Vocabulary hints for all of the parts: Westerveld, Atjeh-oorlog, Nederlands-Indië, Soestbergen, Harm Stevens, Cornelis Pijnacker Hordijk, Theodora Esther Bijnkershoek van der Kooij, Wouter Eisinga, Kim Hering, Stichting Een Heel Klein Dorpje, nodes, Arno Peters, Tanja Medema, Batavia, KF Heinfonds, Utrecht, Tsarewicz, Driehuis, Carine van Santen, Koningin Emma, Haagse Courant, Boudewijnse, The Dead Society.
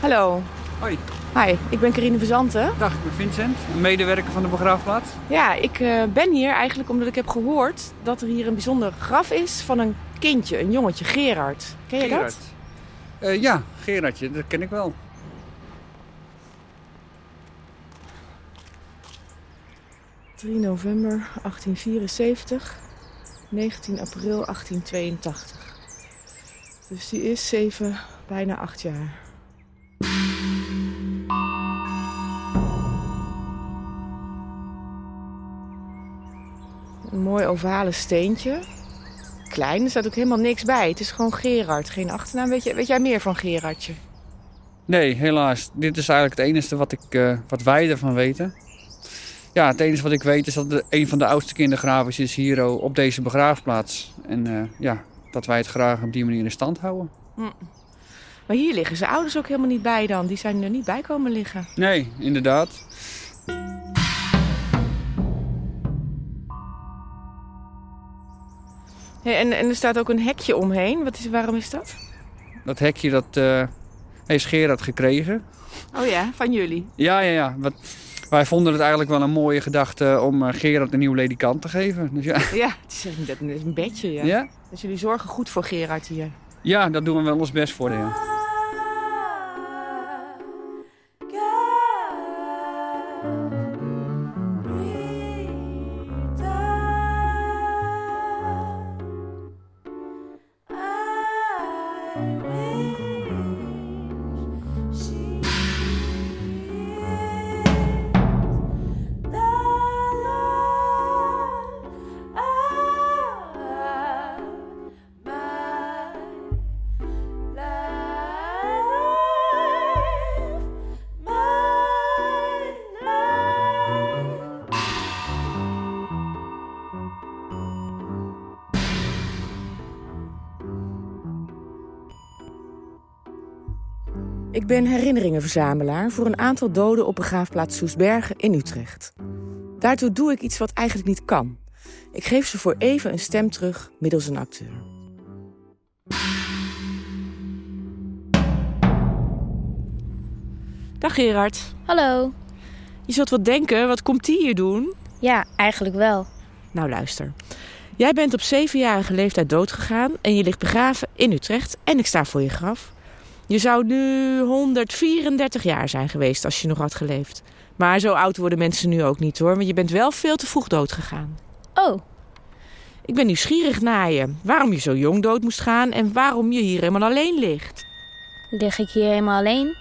Hallo. Hoi. Hi, ik ben Carine van Santen. Dag, ik ben Vincent, een medewerker van de begraafplaats. Ja, ik ben hier eigenlijk omdat ik heb gehoord dat er hier een bijzonder graf is van een kindje, een jongetje, Gerard. Ken je Gerard? Dat? Ja, Gerardje, dat ken ik wel. ...3 november 1874, 19 april 1882. Dus die is 7, bijna 8 jaar. Een mooi ovale steentje. Klein, er staat ook helemaal niks bij. Het is gewoon Gerard, geen achternaam. Weet jij meer van Gerardje? Nee, helaas. Dit is eigenlijk het enige wat wij ervan weten. Ja, het enige wat ik weet is dat een van de oudste kindergravers is hier op deze begraafplaats. En ja, dat wij het graag op die manier in stand houden. Mm. Maar hier liggen zijn ouders ook helemaal niet bij dan. Die zijn er niet bij komen liggen. Nee, inderdaad. Hey, en er staat ook een hekje omheen. Waarom is dat? Dat hekje dat heeft Gerard gekregen. Oh ja, van jullie? Ja. Wij vonden het eigenlijk wel een mooie gedachte om Gerard een nieuw ledikant te geven. Dus ja, het is een bedje. Ja. Ja? Dus jullie zorgen goed voor Gerard hier? Ja, dat doen we wel ons best voor hem. Ja. Ik ben herinneringenverzamelaar voor een aantal doden op begraafplaats Soestbergen in Utrecht. Daartoe doe ik iets wat eigenlijk niet kan. Ik geef ze voor even een stem terug middels een acteur. Dag Gerard. Hallo. Je zult wat denken, wat komt die hier doen? Ja, eigenlijk wel. Nou luister. Jij bent op 7-jarige leeftijd doodgegaan en je ligt begraven in Utrecht en ik sta voor je graf. Je zou nu 134 jaar zijn geweest als je nog had geleefd. Maar zo oud worden mensen nu ook niet hoor, want je bent wel veel te vroeg dood gegaan. Oh. Ik ben nieuwsgierig naar je. Waarom je zo jong dood moest gaan en waarom je hier helemaal alleen ligt. Lig ik hier helemaal alleen?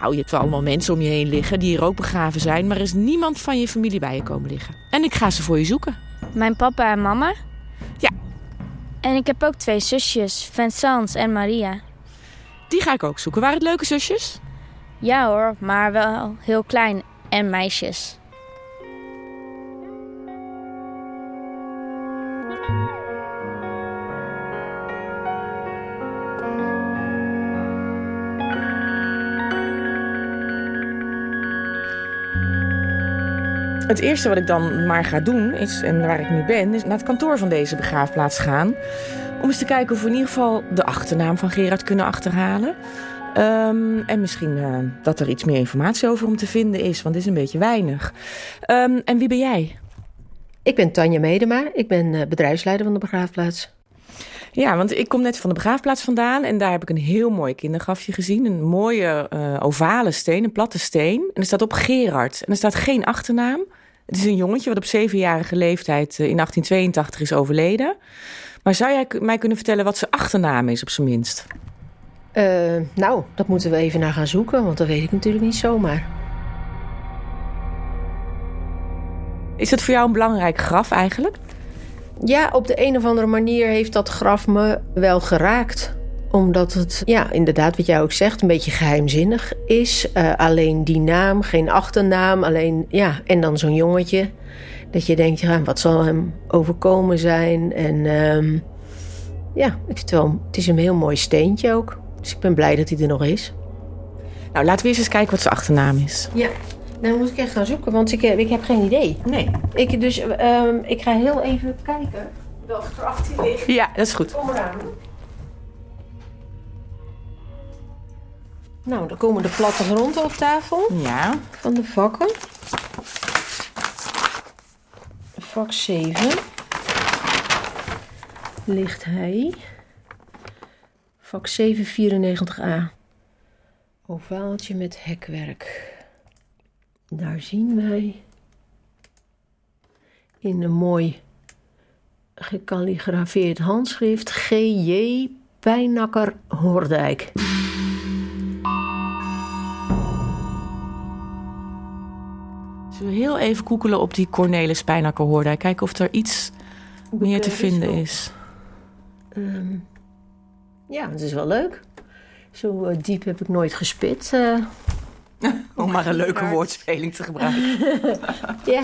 Nou, je hebt wel allemaal mensen om je heen liggen die hier ook begraven zijn, maar er is niemand van je familie bij je komen liggen. En ik ga ze voor je zoeken. Mijn papa en mama? Ja. En ik heb ook 2 zusjes, Vincentia en Maria. Die ga ik ook zoeken. Waren het leuke zusjes? Ja hoor, maar wel heel klein en meisjes. Het eerste wat ik dan maar ga doen, en waar ik nu ben, is naar het kantoor van deze begraafplaats gaan. Om eens te kijken of we in ieder geval de achternaam van Gerard kunnen achterhalen. En misschien dat er iets meer informatie over hem te vinden is, want het is een beetje weinig. En wie ben jij? Ik ben Tanja Medema, ik ben bedrijfsleider van de begraafplaats. Ja, want ik kom net van de begraafplaats vandaan en daar heb ik een heel mooi kindergrafje gezien. Een mooie ovale steen, een platte steen. En er staat op Gerard en er staat geen achternaam. Het is een jongetje wat op 7-jarige leeftijd in 1882 is overleden. Maar zou jij mij kunnen vertellen wat zijn achternaam is op zijn minst? Nou, dat moeten we even naar gaan zoeken, want dat weet ik natuurlijk niet zomaar. Is dat voor jou een belangrijk graf eigenlijk? Ja, op de een of andere manier heeft dat graf me wel geraakt. Omdat het, ja, inderdaad wat jij ook zegt, een beetje geheimzinnig is. Alleen die naam, geen achternaam. Alleen, ja, en dan zo'n jongetje. Dat je denkt, ja, wat zal hem overkomen zijn? En het is een heel mooi steentje ook. Dus ik ben blij dat hij er nog is. Nou, laten we eerst eens kijken wat zijn achternaam is. Ja. Nou, moet ik echt gaan zoeken, want ik heb geen idee. Nee. Ik ga heel even kijken welke kracht die ligt. Ja, dat is goed. Kom eraan. Nou, dan komen de plattegronden op tafel. Ja. Van de vakken. Vak 7. Ligt hij. Vak 794a. Ovaaltje met hekwerk. Daar zien wij in een mooi gekalligrafeerd handschrift G.J. Pijnacker Hordijk. Zullen we heel even koekelen op die Cornelis Pijnacker Hordijk? Kijken of er iets meer te vinden is. Ja, dat is wel leuk. Zo diep heb ik nooit gespit. Om maar een leuke woordspeling te gebruiken. Ja.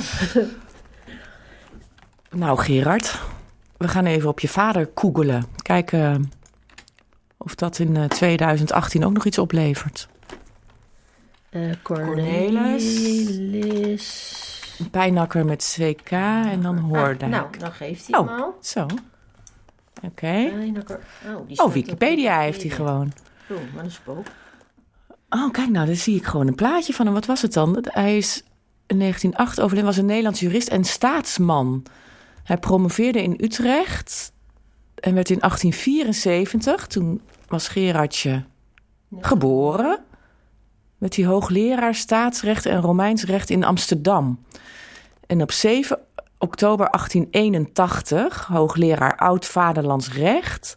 Nou Gerard, we gaan even op je vader googelen. Kijken of dat in 2018 ook nog iets oplevert. Cornelis. Pijnacker met CK en dan Hordijk. Nou, dan geeft hij hem al. Zo. Oké. Wikipedia heeft hij gewoon. Oh, maar een spook. Oh, kijk nou, daar zie ik gewoon een plaatje van hem. Wat was het dan? Hij is in 1908 overleden, was een Nederlands jurist en staatsman. Hij promoveerde in Utrecht en werd in 1874, toen was Gerardje geboren, werd hij hoogleraar staatsrecht en Romeins recht in Amsterdam. En op 7 oktober 1881 hoogleraar oud-vaderlands recht.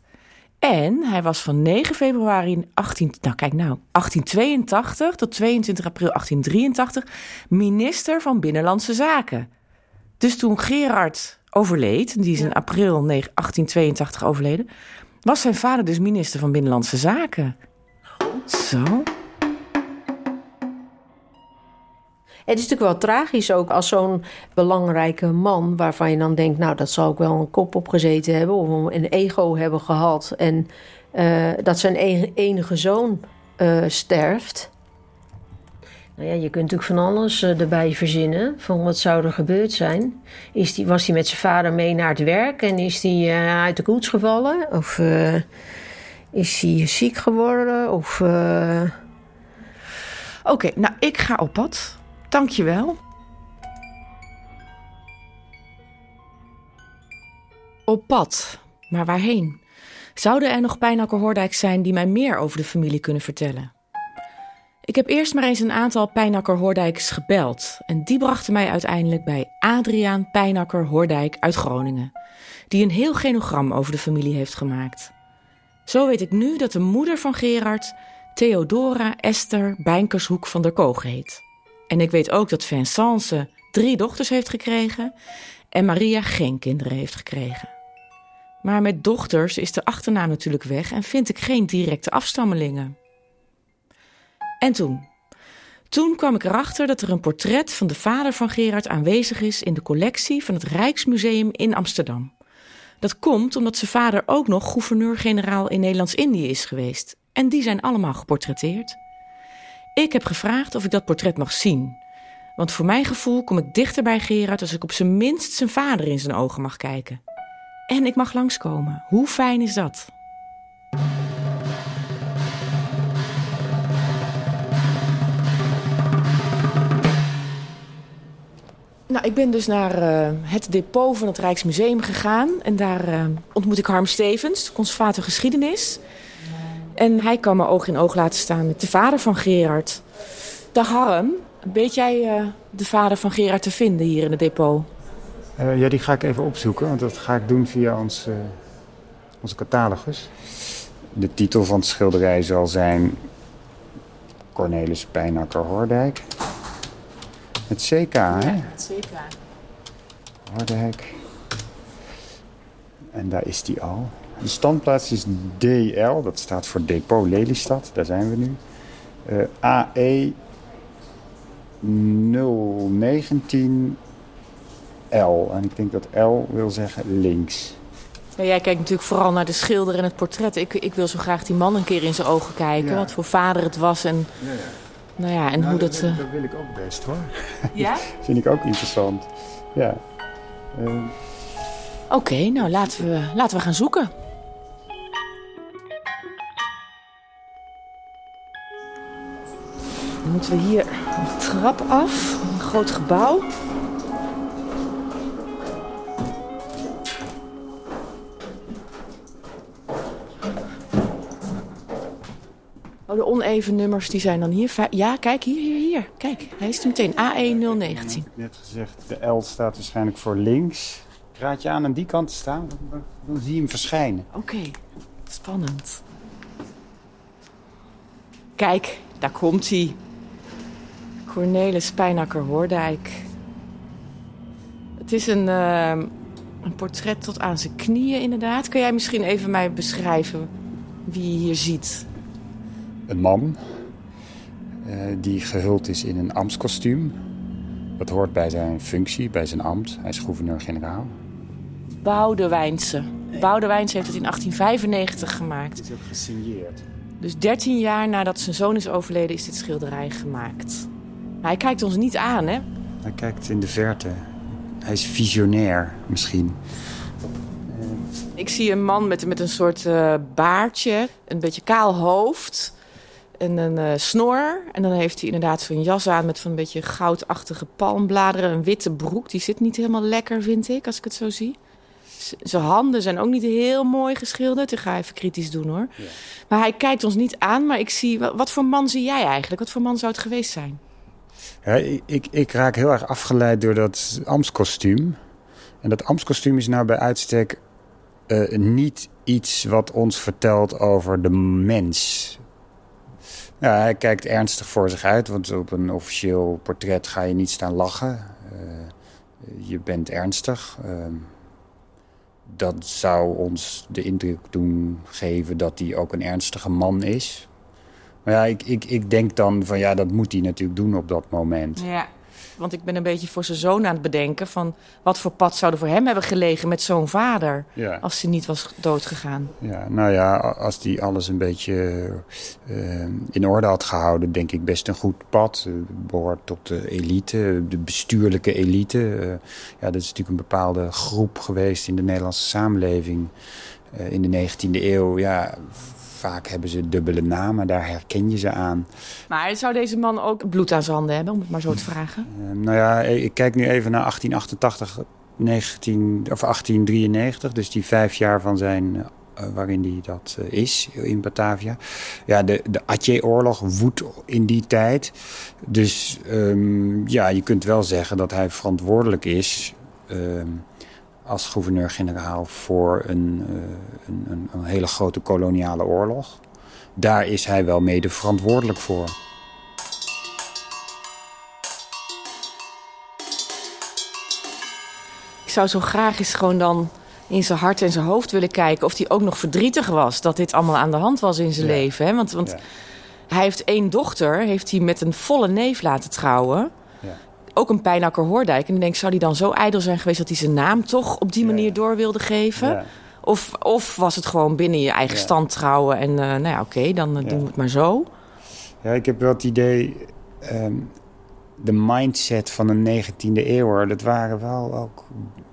En hij was van 9 februari 1882 tot 22 april 1883 minister van Binnenlandse Zaken. Dus toen Gerard overleed, die is in april 1882 overleden, was zijn vader dus minister van Binnenlandse Zaken. Zo. Het is natuurlijk wel tragisch ook als zo'n belangrijke man, waarvan je dan denkt, nou, dat zal ook wel een kop op gezeten hebben of een ego hebben gehad. En dat zijn enige zoon sterft. Nou ja, je kunt natuurlijk van alles erbij verzinnen, van wat zou er gebeurd zijn. Was hij met zijn vader mee naar het werk en is hij uit de koets gevallen? Of is hij ziek geworden? Of Oké, nou, ik ga op pad. Dankjewel. Op pad, maar waarheen? Zouden er nog Pijnacker Hordijk zijn die mij meer over de familie kunnen vertellen? Ik heb eerst maar eens een aantal Pijnacker Hordijks gebeld. En die brachten mij uiteindelijk bij Adriaan Pijnacker Hordijk uit Groningen. Die een heel genogram over de familie heeft gemaakt. Zo weet ik nu dat de moeder van Gerard Theodora Esther Bijnkershoek van der Kooij heet. En ik weet ook dat Vincentia 3 dochters heeft gekregen en Maria geen kinderen heeft gekregen. Maar met dochters is de achternaam natuurlijk weg en vind ik geen directe afstammelingen. En toen? Toen kwam ik erachter dat er een portret van de vader van Gerard aanwezig is in de collectie van het Rijksmuseum in Amsterdam. Dat komt omdat zijn vader ook nog gouverneur-generaal in Nederlands-Indië is geweest. En die zijn allemaal geportretteerd. Ik heb gevraagd of ik dat portret mag zien. Want voor mijn gevoel kom ik dichter bij Gerard als ik op zijn minst zijn vader in zijn ogen mag kijken. En ik mag langskomen. Hoe fijn is dat? Nou, ik ben dus naar het depot van het Rijksmuseum gegaan. En daar ontmoet ik Harm Stevens, conservator geschiedenis. En hij kan me oog in oog laten staan met de vader van Gerard. Dag Harm, weet jij de vader van Gerard te vinden hier in het depot? Ja, die ga ik even opzoeken, want dat ga ik doen via onze catalogus. De titel van het schilderij zal zijn Cornelis Pijnacker Hordijk. Met CK, hè? Ja, met CK. Hordijk. En daar is die al. De standplaats is DL, dat staat voor Depot Lelystad, daar zijn we nu. AE 019L. En ik denk dat L wil zeggen links. Nou, jij kijkt natuurlijk vooral naar de schilder en het portret. Ik wil zo graag die man een keer in zijn ogen kijken, wat voor vader het was en, nou ja, en hoe dat... Dat wil ik ook best hoor. Ja? Dat vind ik ook interessant. Ja. Oké, nou laten we gaan zoeken. Dan moeten we hier een trap af, een groot gebouw. Oh, de oneven nummers die zijn dan hier. Ja, kijk, hier. Kijk, hij is er meteen. AE019. Ik heb net gezegd, de L staat waarschijnlijk voor links. Raad je aan die kant te staan, dan zie je hem verschijnen. Oké, spannend. Kijk, daar komt hij. Cornelis Pijnacker Hordijk. Het is een portret tot aan zijn knieën, inderdaad. Kun jij misschien even mij beschrijven wie je hier ziet? Een man die gehuld is in een ambtskostuum. Dat hoort bij zijn functie, bij zijn ambt. Hij is gouverneur-generaal. Boudewijnse. Boudewijnse heeft het in 1895 gemaakt. Het is ook gesigneerd. Dus 13 jaar nadat zijn zoon is overleden is dit schilderij gemaakt. Maar hij kijkt ons niet aan, hè? Hij kijkt in de verte. Hij is visionair, misschien. Ik zie een man met een soort baardje, een beetje kaal hoofd en een snor. En dan heeft hij inderdaad zo'n jas aan met van een beetje goudachtige palmbladeren. Een witte broek, die zit niet helemaal lekker, vind ik, als ik het zo zie. Zijn handen zijn ook niet heel mooi geschilderd. Ik ga even kritisch doen, hoor. Ja. Maar hij kijkt ons niet aan, maar ik zie... Wat voor man zie jij eigenlijk? Wat voor man zou het geweest zijn? Ja, ik raak heel erg afgeleid door dat ambtskostuum. En dat ambtskostuum is nou bij uitstek... niet iets wat ons vertelt over de mens. Nou, hij kijkt ernstig voor zich uit, want op een officieel portret ga je niet staan lachen. Je bent ernstig. Dat zou ons de indruk doen geven dat hij ook een ernstige man is. Maar ja, ik denk dan van ja, dat moet hij natuurlijk doen op dat moment. Ja. Want ik ben een beetje voor zijn zoon aan het bedenken... van wat voor pad zouden voor hem hebben gelegen met zo'n vader... Ja. Als hij niet was doodgegaan. Ja, nou ja, als hij alles een beetje in orde had gehouden... denk ik best een goed pad. Behoort tot de elite, de bestuurlijke elite. Ja, dat is natuurlijk een bepaalde groep geweest in de Nederlandse samenleving. In de 19e eeuw, ja... Vaak hebben ze dubbele namen, daar herken je ze aan. Maar zou deze man ook bloed aan zijn handen hebben, om het maar zo te vragen? Nou ja, ik kijk nu even naar 1888, 1893. Dus die 5 jaar van zijn, waarin hij dat is, in Batavia. Ja, de Atjeh-oorlog woedt in die tijd. Dus ja, je kunt wel zeggen dat hij verantwoordelijk is... als gouverneur-generaal voor een hele grote koloniale oorlog. Daar is hij wel mede verantwoordelijk voor. Ik zou zo graag eens gewoon dan in zijn hart en zijn hoofd willen kijken... of hij ook nog verdrietig was dat dit allemaal aan de hand was in zijn leven. Hè? Want ja. Hij heeft 1 dochter, heeft hij met een volle neef laten trouwen... Ook een Pijnacker Hordijk. En dan denk ik, zou die dan zo ijdel zijn geweest... dat hij zijn naam toch op die manier door wilde geven? Ja. Of was het gewoon binnen je eigen stand trouwen... en nou ja, oké, dan doen we het maar zo. Ja, ik heb wel het idee... de mindset van een 19e eeuw... dat waren wel ook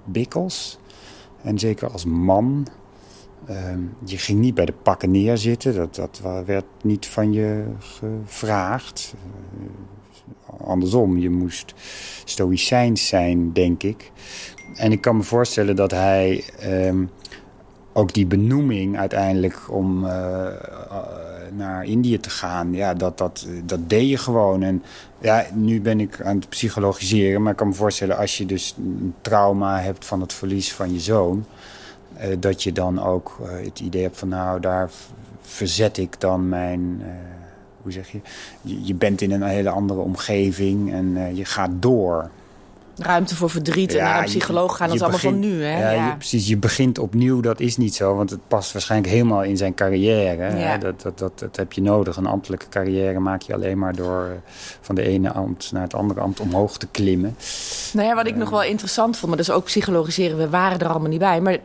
bikkels. En zeker als man... je ging niet bij de pakken neerzitten. Dat werd niet van je gevraagd... Andersom, je moest stoïcijns zijn, denk ik. En ik kan me voorstellen dat hij ook die benoeming uiteindelijk om naar Indië te gaan... ja, dat deed je gewoon. En ja, nu ben ik aan het psychologiseren, maar ik kan me voorstellen... als je dus een trauma hebt van het verlies van je zoon... dat je dan ook het idee hebt van nou, daar verzet ik dan mijn... Hoe zeg je? Je bent in een hele andere omgeving en je gaat door. Ruimte voor verdriet en naar een psycholoog gaan, dat is allemaal van nu. Hè? Ja. Precies, je begint opnieuw, dat is niet zo. Want het past waarschijnlijk helemaal in zijn carrière. Ja. Hè? Dat heb je nodig. Een ambtelijke carrière maak je alleen maar door van de ene ambt naar het andere ambt omhoog te klimmen. Nou ja, wat ik nog wel interessant vond, maar dat is ook psychologiseren. We waren er allemaal niet bij. Maar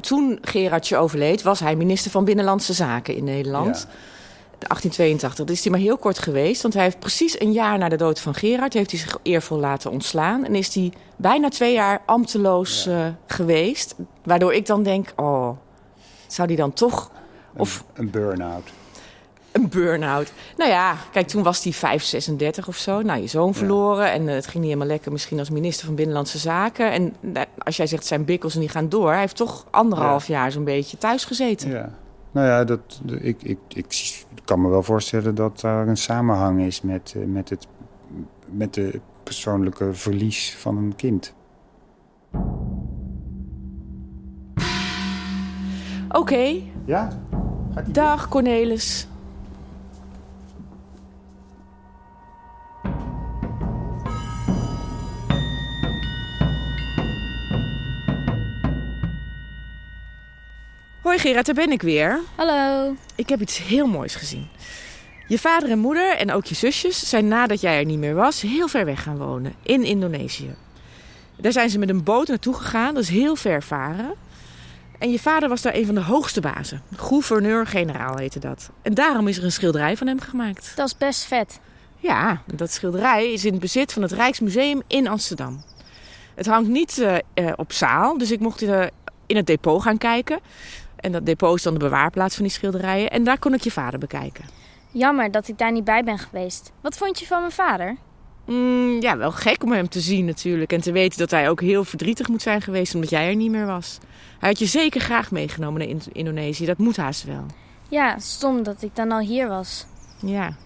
toen Gerardje overleed, was hij minister van Binnenlandse Zaken in Nederland... Ja. 1882. Dat is hij maar heel kort geweest, want hij heeft precies een jaar na de dood van Gerard... heeft hij zich eervol laten ontslaan en is hij bijna 2 jaar ambteloos geweest. Waardoor ik dan denk, oh, zou die dan toch... Of... Een burn-out. Een burn-out. Nou ja, kijk, toen was hij 35 of zo. Nou, je zoon verloren en het ging niet helemaal lekker misschien als minister van Binnenlandse Zaken. En als jij zegt, zijn bikkels en die gaan door. Hij heeft toch 1,5 jaar zo'n beetje thuis gezeten. Ja. Nou ja, ik kan me wel voorstellen dat daar een samenhang is met de persoonlijke verlies van een kind. Oké. Ja? Dag Cornelis. Hoi Gerard, daar ben ik weer. Hallo. Ik heb iets heel moois gezien. Je vader en moeder en ook je zusjes zijn nadat jij er niet meer was... heel ver weg gaan wonen, in Indonesië. Daar zijn ze met een boot naartoe gegaan, dat is heel ver varen. En je vader was daar een van de hoogste bazen. Gouverneur-generaal heette dat. En daarom is er een schilderij van hem gemaakt. Dat is best vet. Ja, dat schilderij is in het bezit van het Rijksmuseum in Amsterdam. Het hangt niet op zaal, dus ik mocht in het depot gaan kijken... En dat depot is dan de bewaarplaats van die schilderijen. En daar kon ik je vader bekijken. Jammer dat ik daar niet bij ben geweest. Wat vond je van mijn vader? Ja, wel gek om hem te zien natuurlijk. En te weten dat hij ook heel verdrietig moet zijn geweest omdat jij er niet meer was. Hij had je zeker graag meegenomen naar Indonesië. Dat moet haast wel. Ja, stom dat ik dan al hier was. Ja.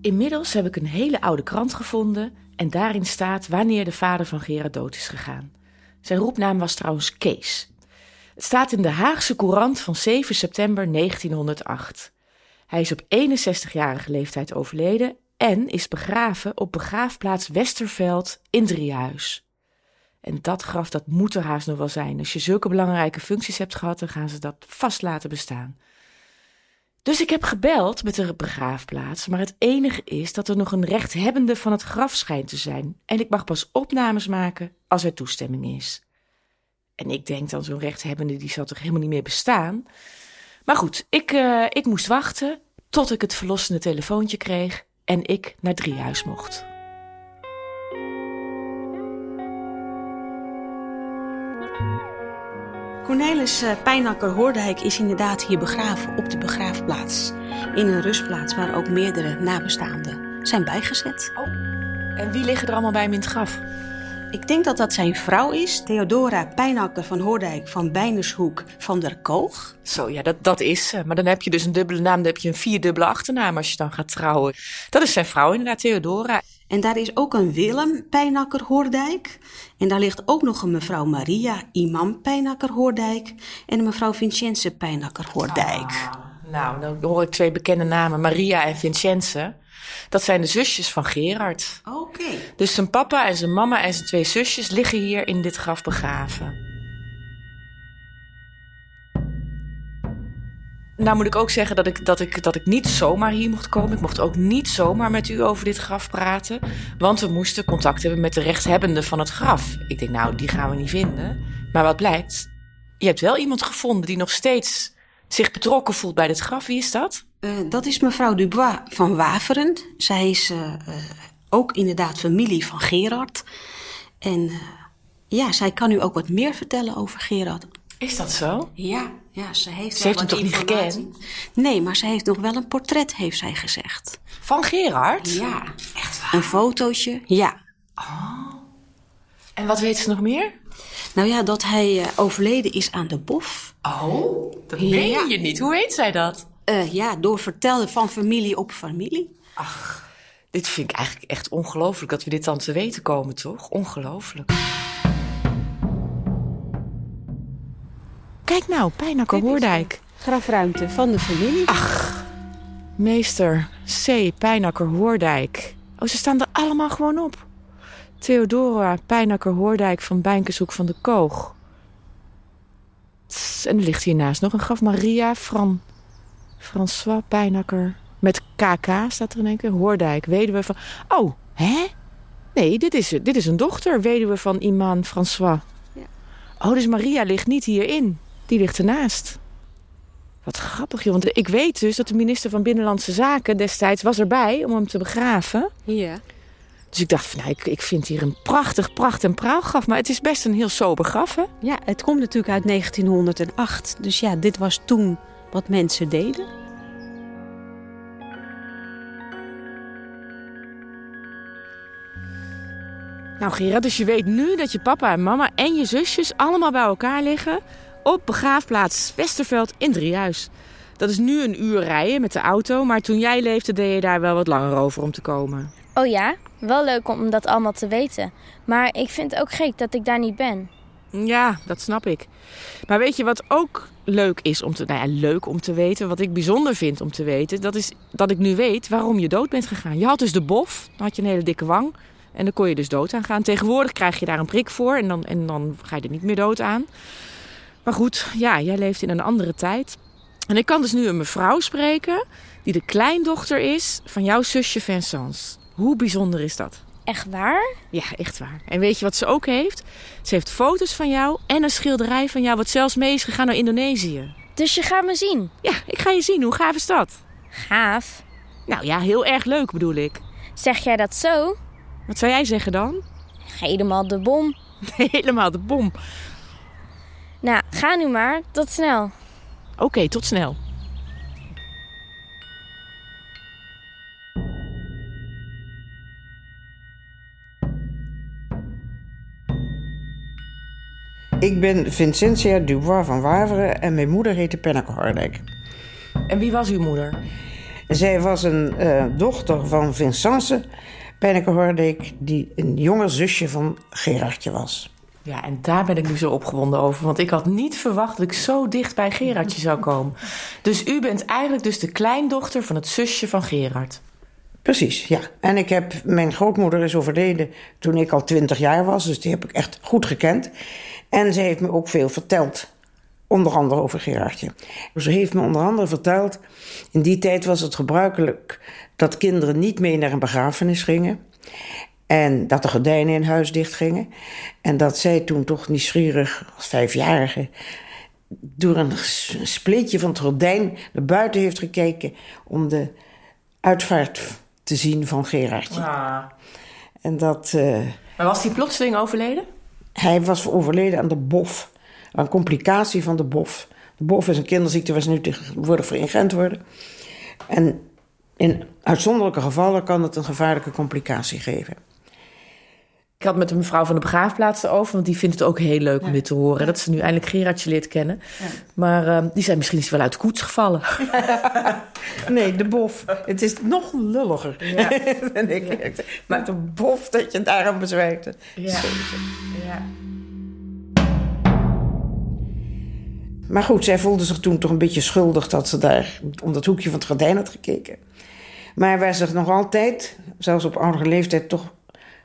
Inmiddels heb ik een hele oude krant gevonden. En daarin staat wanneer de vader van Gerard dood is gegaan. Zijn roepnaam was trouwens Kees. Het staat in de Haagse Courant van 7 september 1908. Hij is op 61-jarige leeftijd overleden en is begraven op begraafplaats Westerveld in Driehuis. En dat graf, dat moet er haast nog wel zijn. Als je zulke belangrijke functies hebt gehad, dan gaan ze dat vast laten bestaan. Dus ik heb gebeld met de begraafplaats, maar het enige is dat er nog een rechthebbende van het graf schijnt te zijn. En ik mag pas opnames maken als er toestemming is. En ik denk dan, zo'n rechthebbende die zal toch helemaal niet meer bestaan? Maar goed, ik moest wachten tot ik het verlossende telefoontje kreeg en ik naar Driehuis mocht. Cornelis Pijnacker Hordijk is inderdaad hier begraven op de begraafplaats. In een rustplaats waar ook meerdere nabestaanden zijn bijgezet. Oh. En wie liggen er allemaal bij hem in het graf? Ik denk dat dat zijn vrouw is, Theodora Pijnacker van Hordijk van Bijnkershoek van der Kooij. Zo, ja, dat is ze. Maar dan heb je dus een dubbele naam, dan heb je een 4-dubbele achternaam als je dan gaat trouwen. Dat is zijn vrouw inderdaad, Theodora. En daar is ook een Willem Pijnacker Hordijk. En daar ligt ook nog een mevrouw Maria Imam Pijnacker Hordijk. En een mevrouw Vincentia Pijnacker Hordijk. Ah, nou, dan hoor ik 2 bekende namen, Maria en Vincentia. Dat zijn de zusjes van Gerard. Oké. Okay. Dus zijn papa en zijn mama en zijn 2 zusjes liggen hier in dit graf begraven. Nou moet ik ook zeggen dat ik niet zomaar hier mocht komen. Ik mocht ook niet zomaar met u over dit graf praten. Want we moesten contact hebben met de rechthebbende van het graf. Ik denk, nou, die gaan we niet vinden. Maar wat blijkt? Je hebt wel iemand gevonden die nog steeds zich betrokken voelt bij dit graf. Wie is dat? Dat is mevrouw Dubois van Waveren. Zij is ook inderdaad familie van Gerard. En zij kan u ook wat meer vertellen over Gerard. Is dat zo? Ja, ze heeft hem toch niet gekend? Nee, maar ze heeft nog wel een portret, heeft zij gezegd. Van Gerard? Ja, echt waar. Een fotootje, ja. Oh. En wat weet ze nog meer? Nou ja, dat hij overleden is aan de bof. Oh, dat meen je niet. Hoe weet zij dat? Door vertellen van familie op familie. Ach, dit vind ik eigenlijk echt ongelooflijk dat we dit dan te weten komen, toch? Ongelooflijk. Kijk nou, Pijnacker Hordijk. Grafruimte van de familie. Ach, meester C. Pijnacker Hordijk. Oh, ze staan er allemaal gewoon op. Theodora Pijnacker Hordijk van Bijnkershoek van der Kooij. En er ligt hiernaast nog een graf. Maria François Pijnacker. Met KK staat er in één keer. Hordijk, weduwe van... Oh, hè? Nee, dit is een dochter. Weduwe van Iman François. Ja. Oh, dus Maria ligt niet hierin. Die ligt ernaast. Wat grappig, joh. Want ik weet dus dat de minister van Binnenlandse Zaken destijds was erbij om hem te begraven. Ja. Dus ik dacht van, nou, ik vind hier een prachtig en praal graf. Maar het is best een heel sober graf, hè? Ja, het komt natuurlijk uit 1908. Dus ja, dit was toen wat mensen deden. Nou Gerard, dus je weet nu dat je papa en mama en je zusjes allemaal bij elkaar liggen op begraafplaats Westerveld in Driehuis. Dat is nu een uur rijden met de auto, maar toen jij leefde deed je daar wel wat langer over om te komen. Oh ja, wel leuk om dat allemaal te weten. Maar ik vind het ook gek dat ik daar niet ben. Ja, dat snap ik. Maar weet je wat ook leuk is om te, leuk om te weten, wat ik bijzonder vind om te weten, dat is dat ik nu weet waarom je dood bent gegaan. Je had dus de bof, dan had je een hele dikke wang. En dan kon je dus dood aan gaan. Tegenwoordig krijg je daar een prik voor en dan ga je er niet meer dood aan. Maar goed, ja, jij leeft in een andere tijd. En ik kan dus nu een mevrouw spreken die de kleindochter is van jouw zusje Vincence. Hoe bijzonder is dat? Echt waar? Ja, echt waar. En weet je wat ze ook heeft? Ze heeft foto's van jou en een schilderij van jou wat zelfs mee is gegaan naar Indonesië. Dus je gaat me zien? Ja, ik ga je zien. Hoe gaaf is dat? Gaaf. Nou ja, heel erg leuk bedoel ik. Zeg jij dat zo? Wat zou jij zeggen dan? Helemaal de bom. Helemaal de bom. Nou, ga nu maar. Tot snel. Oké, tot snel. Ik ben Vincentia Dubois van Waveren en mijn moeder heette Pijnacker Hordijk. En wie was uw moeder? Zij was een dochter van Vincence Pijnacker Hordijk, die een jonger zusje van Gerardje was. Ja, en daar ben ik nu zo opgewonden over. Want ik had niet verwacht dat ik zo dicht bij Gerardje zou komen. Dus u bent eigenlijk dus de kleindochter van het zusje van Gerard. Precies, ja. En mijn grootmoeder is overleden toen ik al 20 jaar was. Dus die heb ik echt goed gekend. En ze heeft me ook veel verteld. Onder andere over Gerardje. Ze heeft me onder andere verteld, in die tijd was het gebruikelijk dat kinderen niet mee naar een begrafenis gingen. En dat de gordijnen in huis dicht gingen. En dat zij toen toch nieuwsgierig, als 5-jarige, door een spleetje van het gordijn naar buiten heeft gekeken om de uitvaart te zien van Gerardje. Ah. En dat... Maar was hij plotseling overleden? Hij was overleden aan de bof. Een complicatie van de bof. De bof is een kinderziekte waar ze nu tegenwoordig voor ingeënt worden. En in uitzonderlijke gevallen kan het een gevaarlijke complicatie geven. Ik had met de mevrouw van de begraafplaats erover, want die vindt het ook heel leuk om dit te horen. Dat ze nu eindelijk Gerardje leert kennen. Ja. Maar die zijn misschien eens wel uit de koets gevallen. Nee, de bof. Het is nog lulliger. Ja. Dan ik. Ja. Maar de bof dat je daarom bezwijkt. Ja. Ja. Maar goed, zij voelde zich toen toch een beetje schuldig dat ze daar om dat hoekje van het gordijn had gekeken. Maar waar ze zich nog altijd, zelfs op oudere leeftijd, toch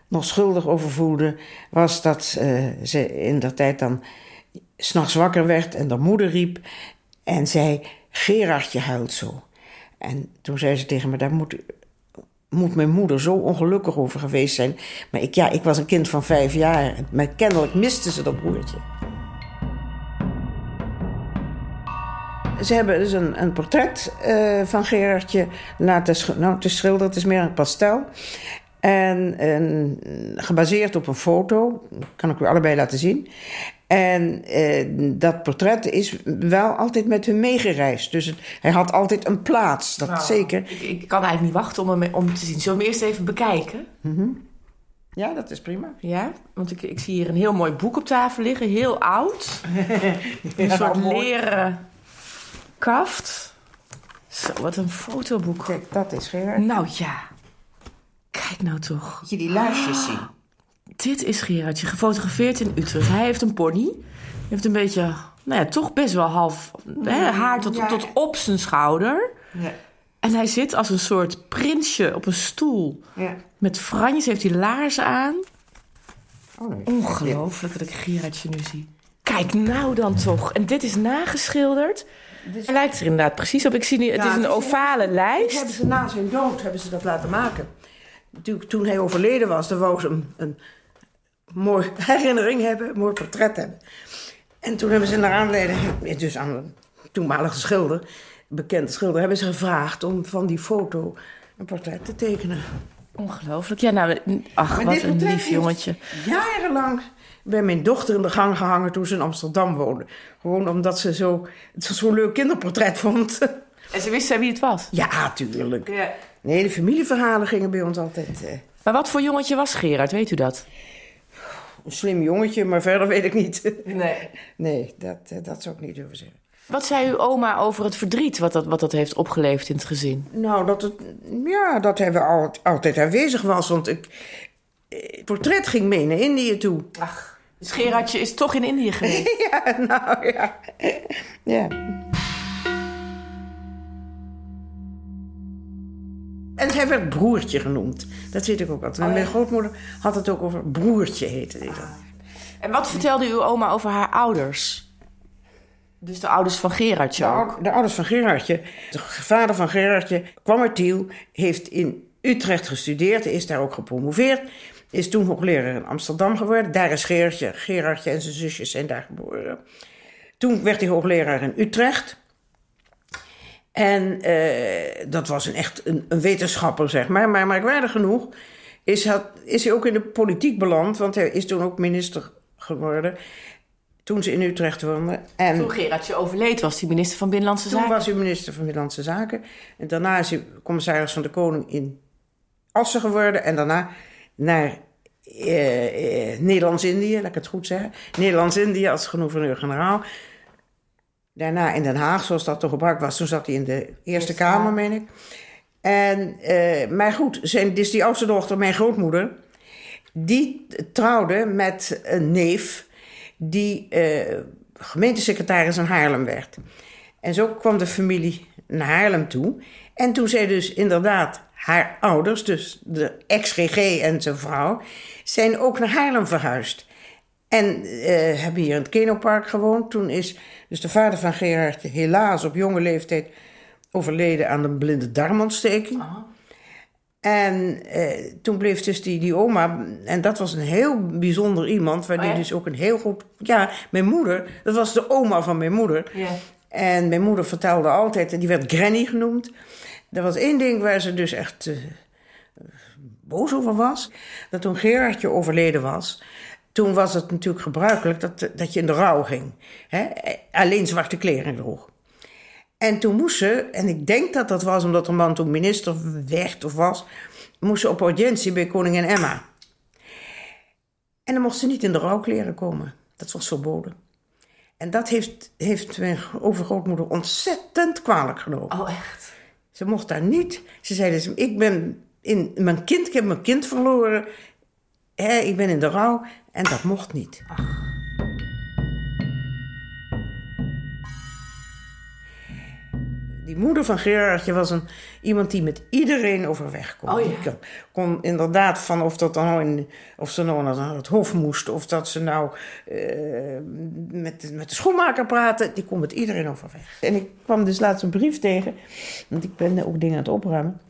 nog schuldig over voelde, was dat ze in dat tijd dan 's nachts wakker werd en haar moeder riep en zei: Gerardje huilt zo. En toen zei ze tegen me: daar moet mijn moeder zo ongelukkig over geweest zijn. Maar ik was een kind van 5 jaar, maar kennelijk miste ze dat broertje. Ze hebben dus een portret van Gerardje laten schilderen. Het is meer een pastel. En gebaseerd op een foto. Dat kan ik u allebei laten zien. En dat portret is wel altijd met hun meegereisd. Dus hij had altijd een plaats. Dat zeker. Ik kan eigenlijk niet wachten om te zien. Zullen we hem eerst even bekijken? Mm-hmm. Ja, dat is prima. Ja, want ik zie hier een heel mooi boek op tafel liggen. Heel oud. Een soort leren... kaft. Zo, wat een fotoboek. Kijk, dat is Gerard. Nou ja. Kijk nou toch. Moet je die laarsjes zien? Dit is Gerardje, gefotografeerd in Utrecht. Hij heeft een pony. Hij heeft een beetje, nou ja, toch best wel half... Hè, haar tot op zijn schouder. Ja. En hij zit als een soort prinsje op een stoel. Ja. Met franjes heeft hij laarzen aan. Oh, nee. Ongelooflijk dat ik Gerardje nu zie. Kijk nou dan toch. En dit is nageschilderd. Dus... Hij lijkt er inderdaad precies op. Ik zie nu, het is een ovale lijst. Dat hebben ze na zijn dood dat laten maken. Natuurlijk, toen hij overleden was, dan wou ze een mooi herinnering hebben, een mooi portret hebben. En toen hebben ze naar aanleiding, dus aan toenmalige schilder, bekend schilder, hebben ze gevraagd om van die foto een portret te tekenen. Ongelooflijk. Ja, nou, ach, wat een lief jongetje. Jarenlang bij mijn dochter in de gang gehangen toen ze in Amsterdam woonde. Gewoon omdat ze zo'n leuk kinderportret vond. En ze wist wie het was? Ja, tuurlijk. Ja. Nee, de familieverhalen gingen bij ons altijd. Maar wat voor jongetje was Gerard, weet u dat? Een slim jongetje, maar verder weet ik niet. Nee. Nee, dat zou ik niet durven zeggen. Wat zei uw oma over het verdriet wat dat heeft opgeleverd in het gezin? Nou, dat hij altijd aanwezig was. Want het portret ging mee naar Indië toe. Ach, dus Gerardje is toch in Indië geweest? Ja, nou ja. Ja. En hij werd broertje genoemd. Dat weet ik ook altijd. Oh, ja. Mijn grootmoeder had het ook over broertje, heette hij dan. En wat vertelde uw oma over haar ouders? Dus de ouders van Gerardje ook? De ouders van Gerardje. De vader van Gerardje kwam uit Tiel, heeft in Utrecht gestudeerd, is daar ook gepromoveerd. Is toen hoogleraar in Amsterdam geworden. Daar is Gerardje. Gerardje en zijn zusjes zijn daar geboren. Toen werd hij hoogleraar in Utrecht. En dat was echt een wetenschapper, zeg maar. Maar merkwaardig genoeg is hij ook in de politiek beland. Want hij is toen ook minister geworden. Toen ze in Utrecht woonden. En toen Gerardje overleed, was hij minister van Binnenlandse Zaken. Toen was hij minister van Binnenlandse Zaken. En daarna is hij commissaris van de Koning in Assen geworden. En daarna naar Nederlands-Indië, laat ik het goed zeggen. Nederlands-Indië als gouverneur-generaal. Daarna in Den Haag, zoals dat toch gebruikt was. Toen zat hij in de Eerste Kamer, meen ik. En, maar goed, dus die oudste dochter, mijn grootmoeder, die trouwde met een neef die gemeentesecretaris in Haarlem werd. En zo kwam de familie naar Haarlem toe. En toen zij dus inderdaad haar ouders, dus de ex-GG en zijn vrouw, zijn ook naar Haarlem verhuisd. En hebben hier in het Kenopark gewoond. Toen is dus de vader van Gerard helaas op jonge leeftijd overleden aan een blinde darmontsteking. Oh. En toen bleef dus die oma, en dat was een heel bijzonder iemand, waar die dus ook een heel goed... Ja, mijn moeder, dat was de oma van mijn moeder. Yeah. En mijn moeder vertelde altijd, en die werd Granny genoemd. Er was één ding waar ze dus echt boos over was. Dat toen Gerardje overleden was, toen was het natuurlijk gebruikelijk dat je in de rouw ging. Hè? Alleen zwarte kleren droeg. En toen moest ze, en ik denk dat dat was omdat de man toen minister werd of was, moest ze op audiëntie bij Koningin Emma. En dan mocht ze niet in de rouwkleren komen. Dat was verboden. En dat heeft mijn overgrootmoeder ontzettend kwalijk genomen. Oh, echt? Ze mocht daar niet. Ze zei dus, ik heb mijn kind verloren. Ik ben in de rouw. En dat mocht niet. Ach. Die moeder van Gerardje was iemand die met iedereen overweg kon. Oh, ja. Die kon inderdaad van of ze nou naar het hof moest, of dat ze nou met de schoenmaker praten. Die kon met iedereen overweg. En ik kwam dus laatst een brief tegen, want ik ben ook dingen aan het opruimen.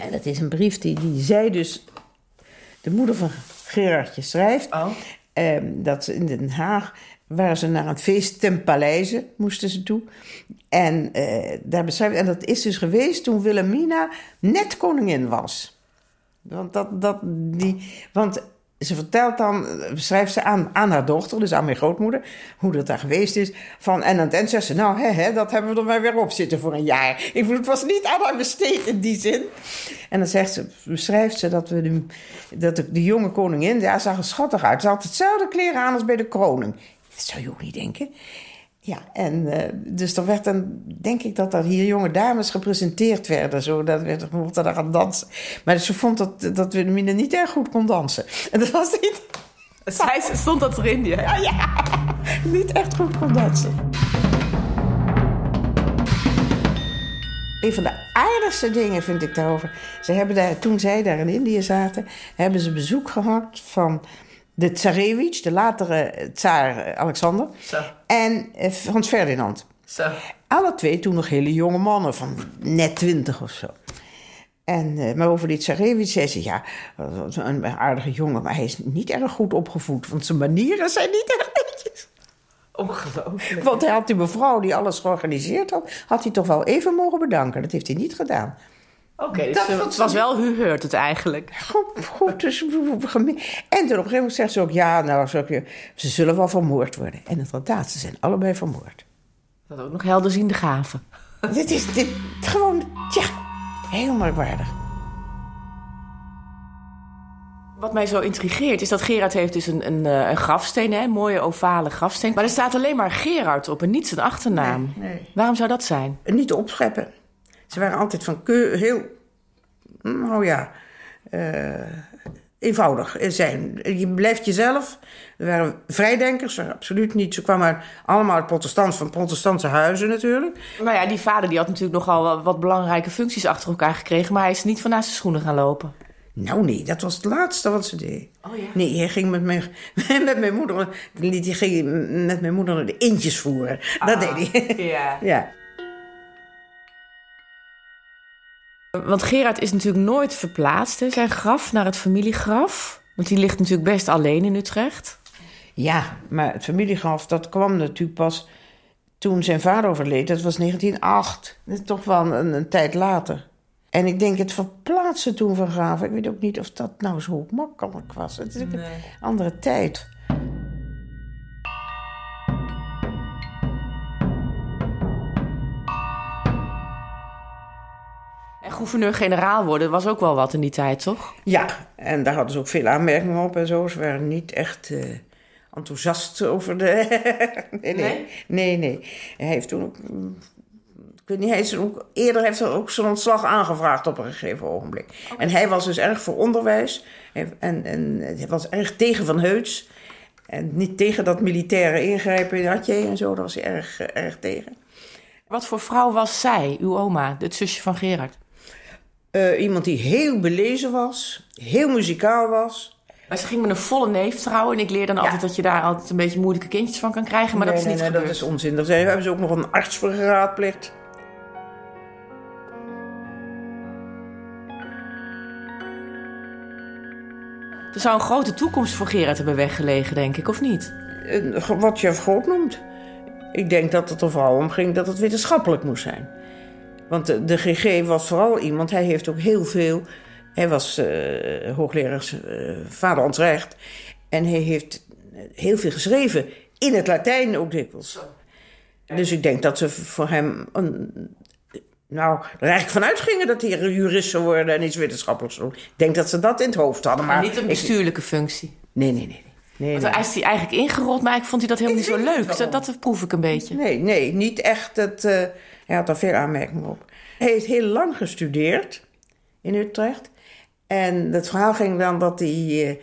En dat is een brief die zij dus, de moeder van Gerardje, schrijft. Oh. Dat ze in Den Haag, waar ze naar een feest ten paleize moesten ze toe. En, dat is dus geweest toen Wilhelmina net koningin was. Want ze vertelt dan, schrijft ze aan haar dochter, dus aan mijn grootmoeder, hoe dat daar geweest is. En aan het eind zegt ze, nou, dat hebben we er maar weer op zitten voor een jaar. Ik bedoel, het was niet aan haar besteed in die zin. En dan beschrijft ze dat de jonge koningin, ja, zag er schattig uit. Ze had hetzelfde kleren aan als bij de kroning. Dat zou je ook niet denken. Ja, en dus er werd dan, denk ik, dat hier jonge dames gepresenteerd werden. Zo, dat we mochten daar gaan dansen. Maar ze vond dat Wilhelmina niet erg goed kon dansen. En dat was niet... Stond dat erin, ja? Ja, niet echt goed kon dansen. Een van de aardigste dingen vind ik daarover. Ze hebben toen zij daar in Indië zaten, hebben ze bezoek gehad van de Tsarewicz, de latere tsaar Alexander. Zo. En Frans Ferdinand. Zo. Alle twee toen nog hele jonge mannen, van net 20 of zo. Maar over die Tsarewicz zei ze, ja, een aardige jongen, maar hij is niet erg goed opgevoed, want zijn manieren zijn niet erg netjes. Ongelooflijk. Want hij had die mevrouw die alles georganiseerd had, had hij toch wel even mogen bedanken. Dat heeft hij niet gedaan. Oké, dus het was wel huurt het eigenlijk. Goed, dus... En toen op een gegeven moment zegt ze ook... ja, nou, ze zullen wel vermoord worden. En inderdaad, ze zijn allebei vermoord. Dat ook nog helderziende gaven. Dit is dit, gewoon, ja, heel merkwaardig. Wat mij zo intrigeert is dat Gerard heeft dus een grafsteen, hè? Een mooie ovale grafsteen. Maar er staat alleen maar Gerard op en niet zijn achternaam. Nee. Waarom zou dat zijn? Niet opscheppen. Ze waren altijd van heel, eenvoudig zijn. Je blijft jezelf. We waren vrijdenkers, absoluut niet. Ze kwamen allemaal uit protestantse huizen natuurlijk. Nou ja, die vader die had natuurlijk nogal wat belangrijke functies achter elkaar gekregen, maar hij is niet van naast zijn schoenen gaan lopen. Nou nee, dat was het laatste wat ze deed. Oh, ja? Nee, hij ging met mijn moeder de intjes voeren. Dat deed hij. Yeah. Ja. Want Gerard is natuurlijk nooit verplaatst, hè? Zijn graf naar het familiegraf. Want die ligt natuurlijk best alleen in Utrecht. Ja, maar het familiegraf, dat kwam natuurlijk pas toen zijn vader overleed. Dat was 1908. Dat is toch wel een tijd later. En ik denk het verplaatsen toen van graven. Ik weet ook niet of dat nou zo makkelijk was. Het is natuurlijk een andere tijd. Gouverneur-generaal worden was ook wel wat in die tijd, toch? Ja, en daar hadden ze ook veel aanmerkingen op en zo. Ze waren niet echt enthousiast over de... Nee. Hij heeft toen ook... Ik weet niet, hij heeft ook zijn ontslag aangevraagd op een gegeven ogenblik. Okay. En hij was dus erg voor onderwijs. En hij was erg tegen Van Heuts. En niet tegen dat militaire ingrijpen in Atjeh en zo. Daar was hij erg tegen. Wat voor vrouw was zij, uw oma, het zusje van Gerard? Iemand die heel belezen was, heel muzikaal was. Maar ze ging met een volle neef trouwen. En ik leer dan altijd dat je daar altijd een beetje moeilijke kindjes van kan krijgen. Maar dat is niet gebeurd. Dat is onzin. Daar hebben ze ook nog een arts voor geraadpleegd. Er zou een grote toekomst voor Gerard hebben weggelegen, denk ik, of niet? Wat je groot noemt. Ik denk dat het er vooral om ging dat het wetenschappelijk moest zijn. Want de GG was vooral iemand, hij heeft ook heel veel... Hij was hoogleraar vaderlands recht. En hij heeft heel veel geschreven, in het Latijn ook dikwijls. Dus ik denk dat ze voor hem... er eigenlijk vanuit gingen dat hij jurist zou worden en iets wetenschappelijks zou doen. Ik denk dat ze dat in het hoofd hadden. Maar niet een bestuurlijke functie? Nee. Want hij is eigenlijk ingerold, maar ik vond hij dat helemaal niet zo leuk. Dat proef ik een beetje. Nee, niet echt. Hij had daar veel aanmerkingen op. Hij heeft heel lang gestudeerd in Utrecht. En het verhaal ging dan dat hij,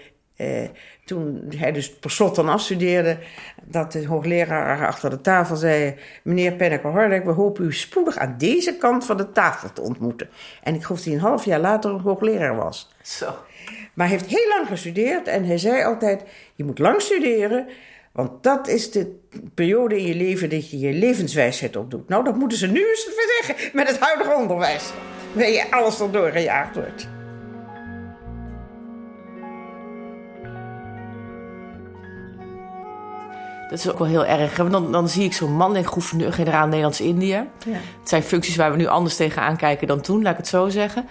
toen hij dus per slot dan afstudeerde... dat de hoogleraar achter de tafel zei... meneer Pijnacker Hordijk, we hopen u spoedig aan deze kant van de tafel te ontmoeten. En ik geloof dat hij een half jaar later hoogleraar was. Zo. Maar hij heeft heel lang gestudeerd en hij zei altijd... je moet lang studeren, want dat is de periode in je leven... dat je je levenswijsheid opdoet. Nou, dat moeten ze nu eens zeggen met het huidige onderwijs. Waar je alles erdoor gejaagd wordt. Dat is ook wel heel erg. Dan zie ik zo'n man, denk ik, gouverneur-generaal Nederlands-Indië. Ja. Het zijn functies waar we nu anders tegenaan kijken dan toen, laat ik het zo zeggen.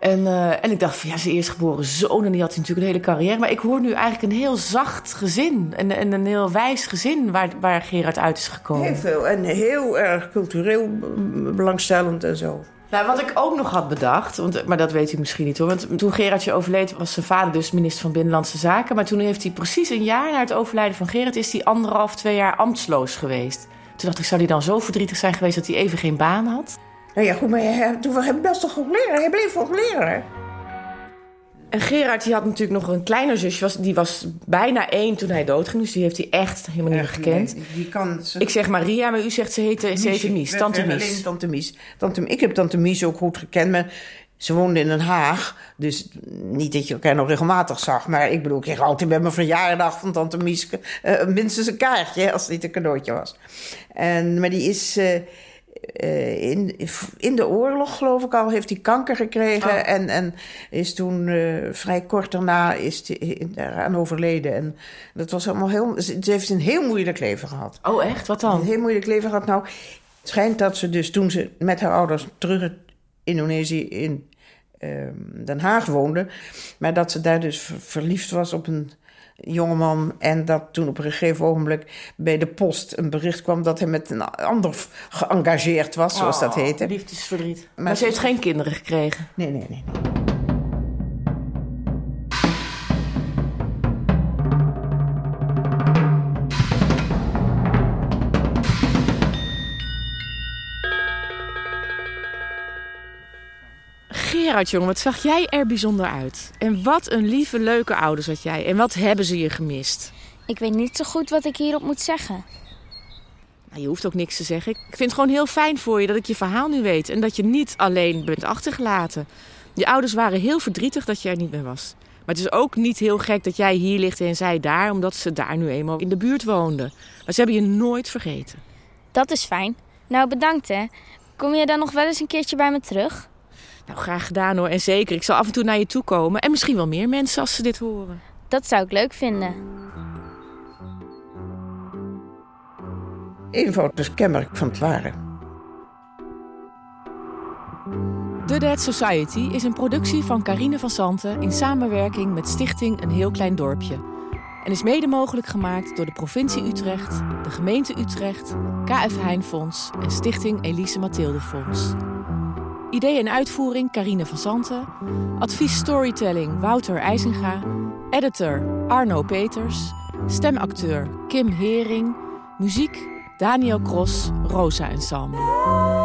En ik dacht van ja, zijn eerstgeboren zoon... en die had natuurlijk een hele carrière. Maar ik hoor nu eigenlijk een heel zacht gezin. En een heel wijs gezin waar Gerard uit is gekomen. Heel veel en heel erg cultureel belangstellend en zo. Nou, wat ik ook nog had bedacht... maar dat weet u misschien niet hoor... want toen Gerardje overleed was zijn vader dus minister van Binnenlandse Zaken... maar toen heeft hij precies een jaar na het overlijden van Gerard... is hij 1,5, 2 jaar ambtsloos geweest. Toen dacht ik, zou hij dan zo verdrietig zijn geweest... dat hij even geen baan had... Nou ja, goed, maar hij was toch hoogleraar? Hij bleef hoogleraar. En Gerard die had natuurlijk nog een kleiner zusje. Die was bijna 1 toen hij doodging. Dus die heeft hij echt helemaal niet gekend. Ik zeg Maria, maar u zegt ze heette Mies. Tante Mies. Tante Mies. Ik heb Tante Mies ook goed gekend. Maar ze woonde in Den Haag. Dus niet dat je elkaar nog regelmatig zag. Maar ik bedoel, ik kreeg altijd bij mijn verjaardag van Tante Mies... minstens een kaartje, als het niet een cadeautje was. Maar die is... in de oorlog, geloof ik al, heeft hij kanker gekregen. Oh. En is toen vrij kort daarna is eraan overleden. En dat was allemaal heel... Ze heeft een heel moeilijk leven gehad. Oh, echt? Wat dan? Een heel moeilijk leven gehad. Nou, het schijnt dat ze dus toen ze met haar ouders terug in Indonesië in Den Haag woonde... maar dat ze daar dus verliefd was op een... jongeman, en dat toen op een gegeven ogenblik bij de post een bericht kwam dat hij met een ander geëngageerd was, zoals dat heette. Liefdesverdriet. Maar ze heeft geen kinderen gekregen. Nee. Gerard, jongen, wat zag jij er bijzonder uit? En wat een lieve, leuke ouders had jij. En wat hebben ze je gemist? Ik weet niet zo goed wat ik hierop moet zeggen. Nou, je hoeft ook niks te zeggen. Ik vind het gewoon heel fijn voor je dat ik je verhaal nu weet. En dat je niet alleen bent achtergelaten. Je ouders waren heel verdrietig dat jij er niet meer was. Maar het is ook niet heel gek dat jij hier ligt en zij daar... omdat ze daar nu eenmaal in de buurt woonden. Maar ze hebben je nooit vergeten. Dat is fijn. Nou, bedankt, hè. Kom je dan nog wel eens een keertje bij me terug? Nou, graag gedaan hoor. En zeker, ik zal af en toe naar je toe komen. En misschien wel meer mensen als ze dit horen. Dat zou ik leuk vinden. Eenvoud is kenmerk van het ware. The Dead Society is een productie van Carine van Santen... in samenwerking met Stichting Een Heel Klein Dorpje. En is mede mogelijk gemaakt door de provincie Utrecht... de gemeente Utrecht, KF Heinfonds en Stichting Elise Mathilde Fonds. Idee en uitvoering Carine van Santen. Advies storytelling Wouter Eisinga. Editor Arno Peters. Stemacteur Kim Hering. Muziek Daniel Cross, Rosa en Salm.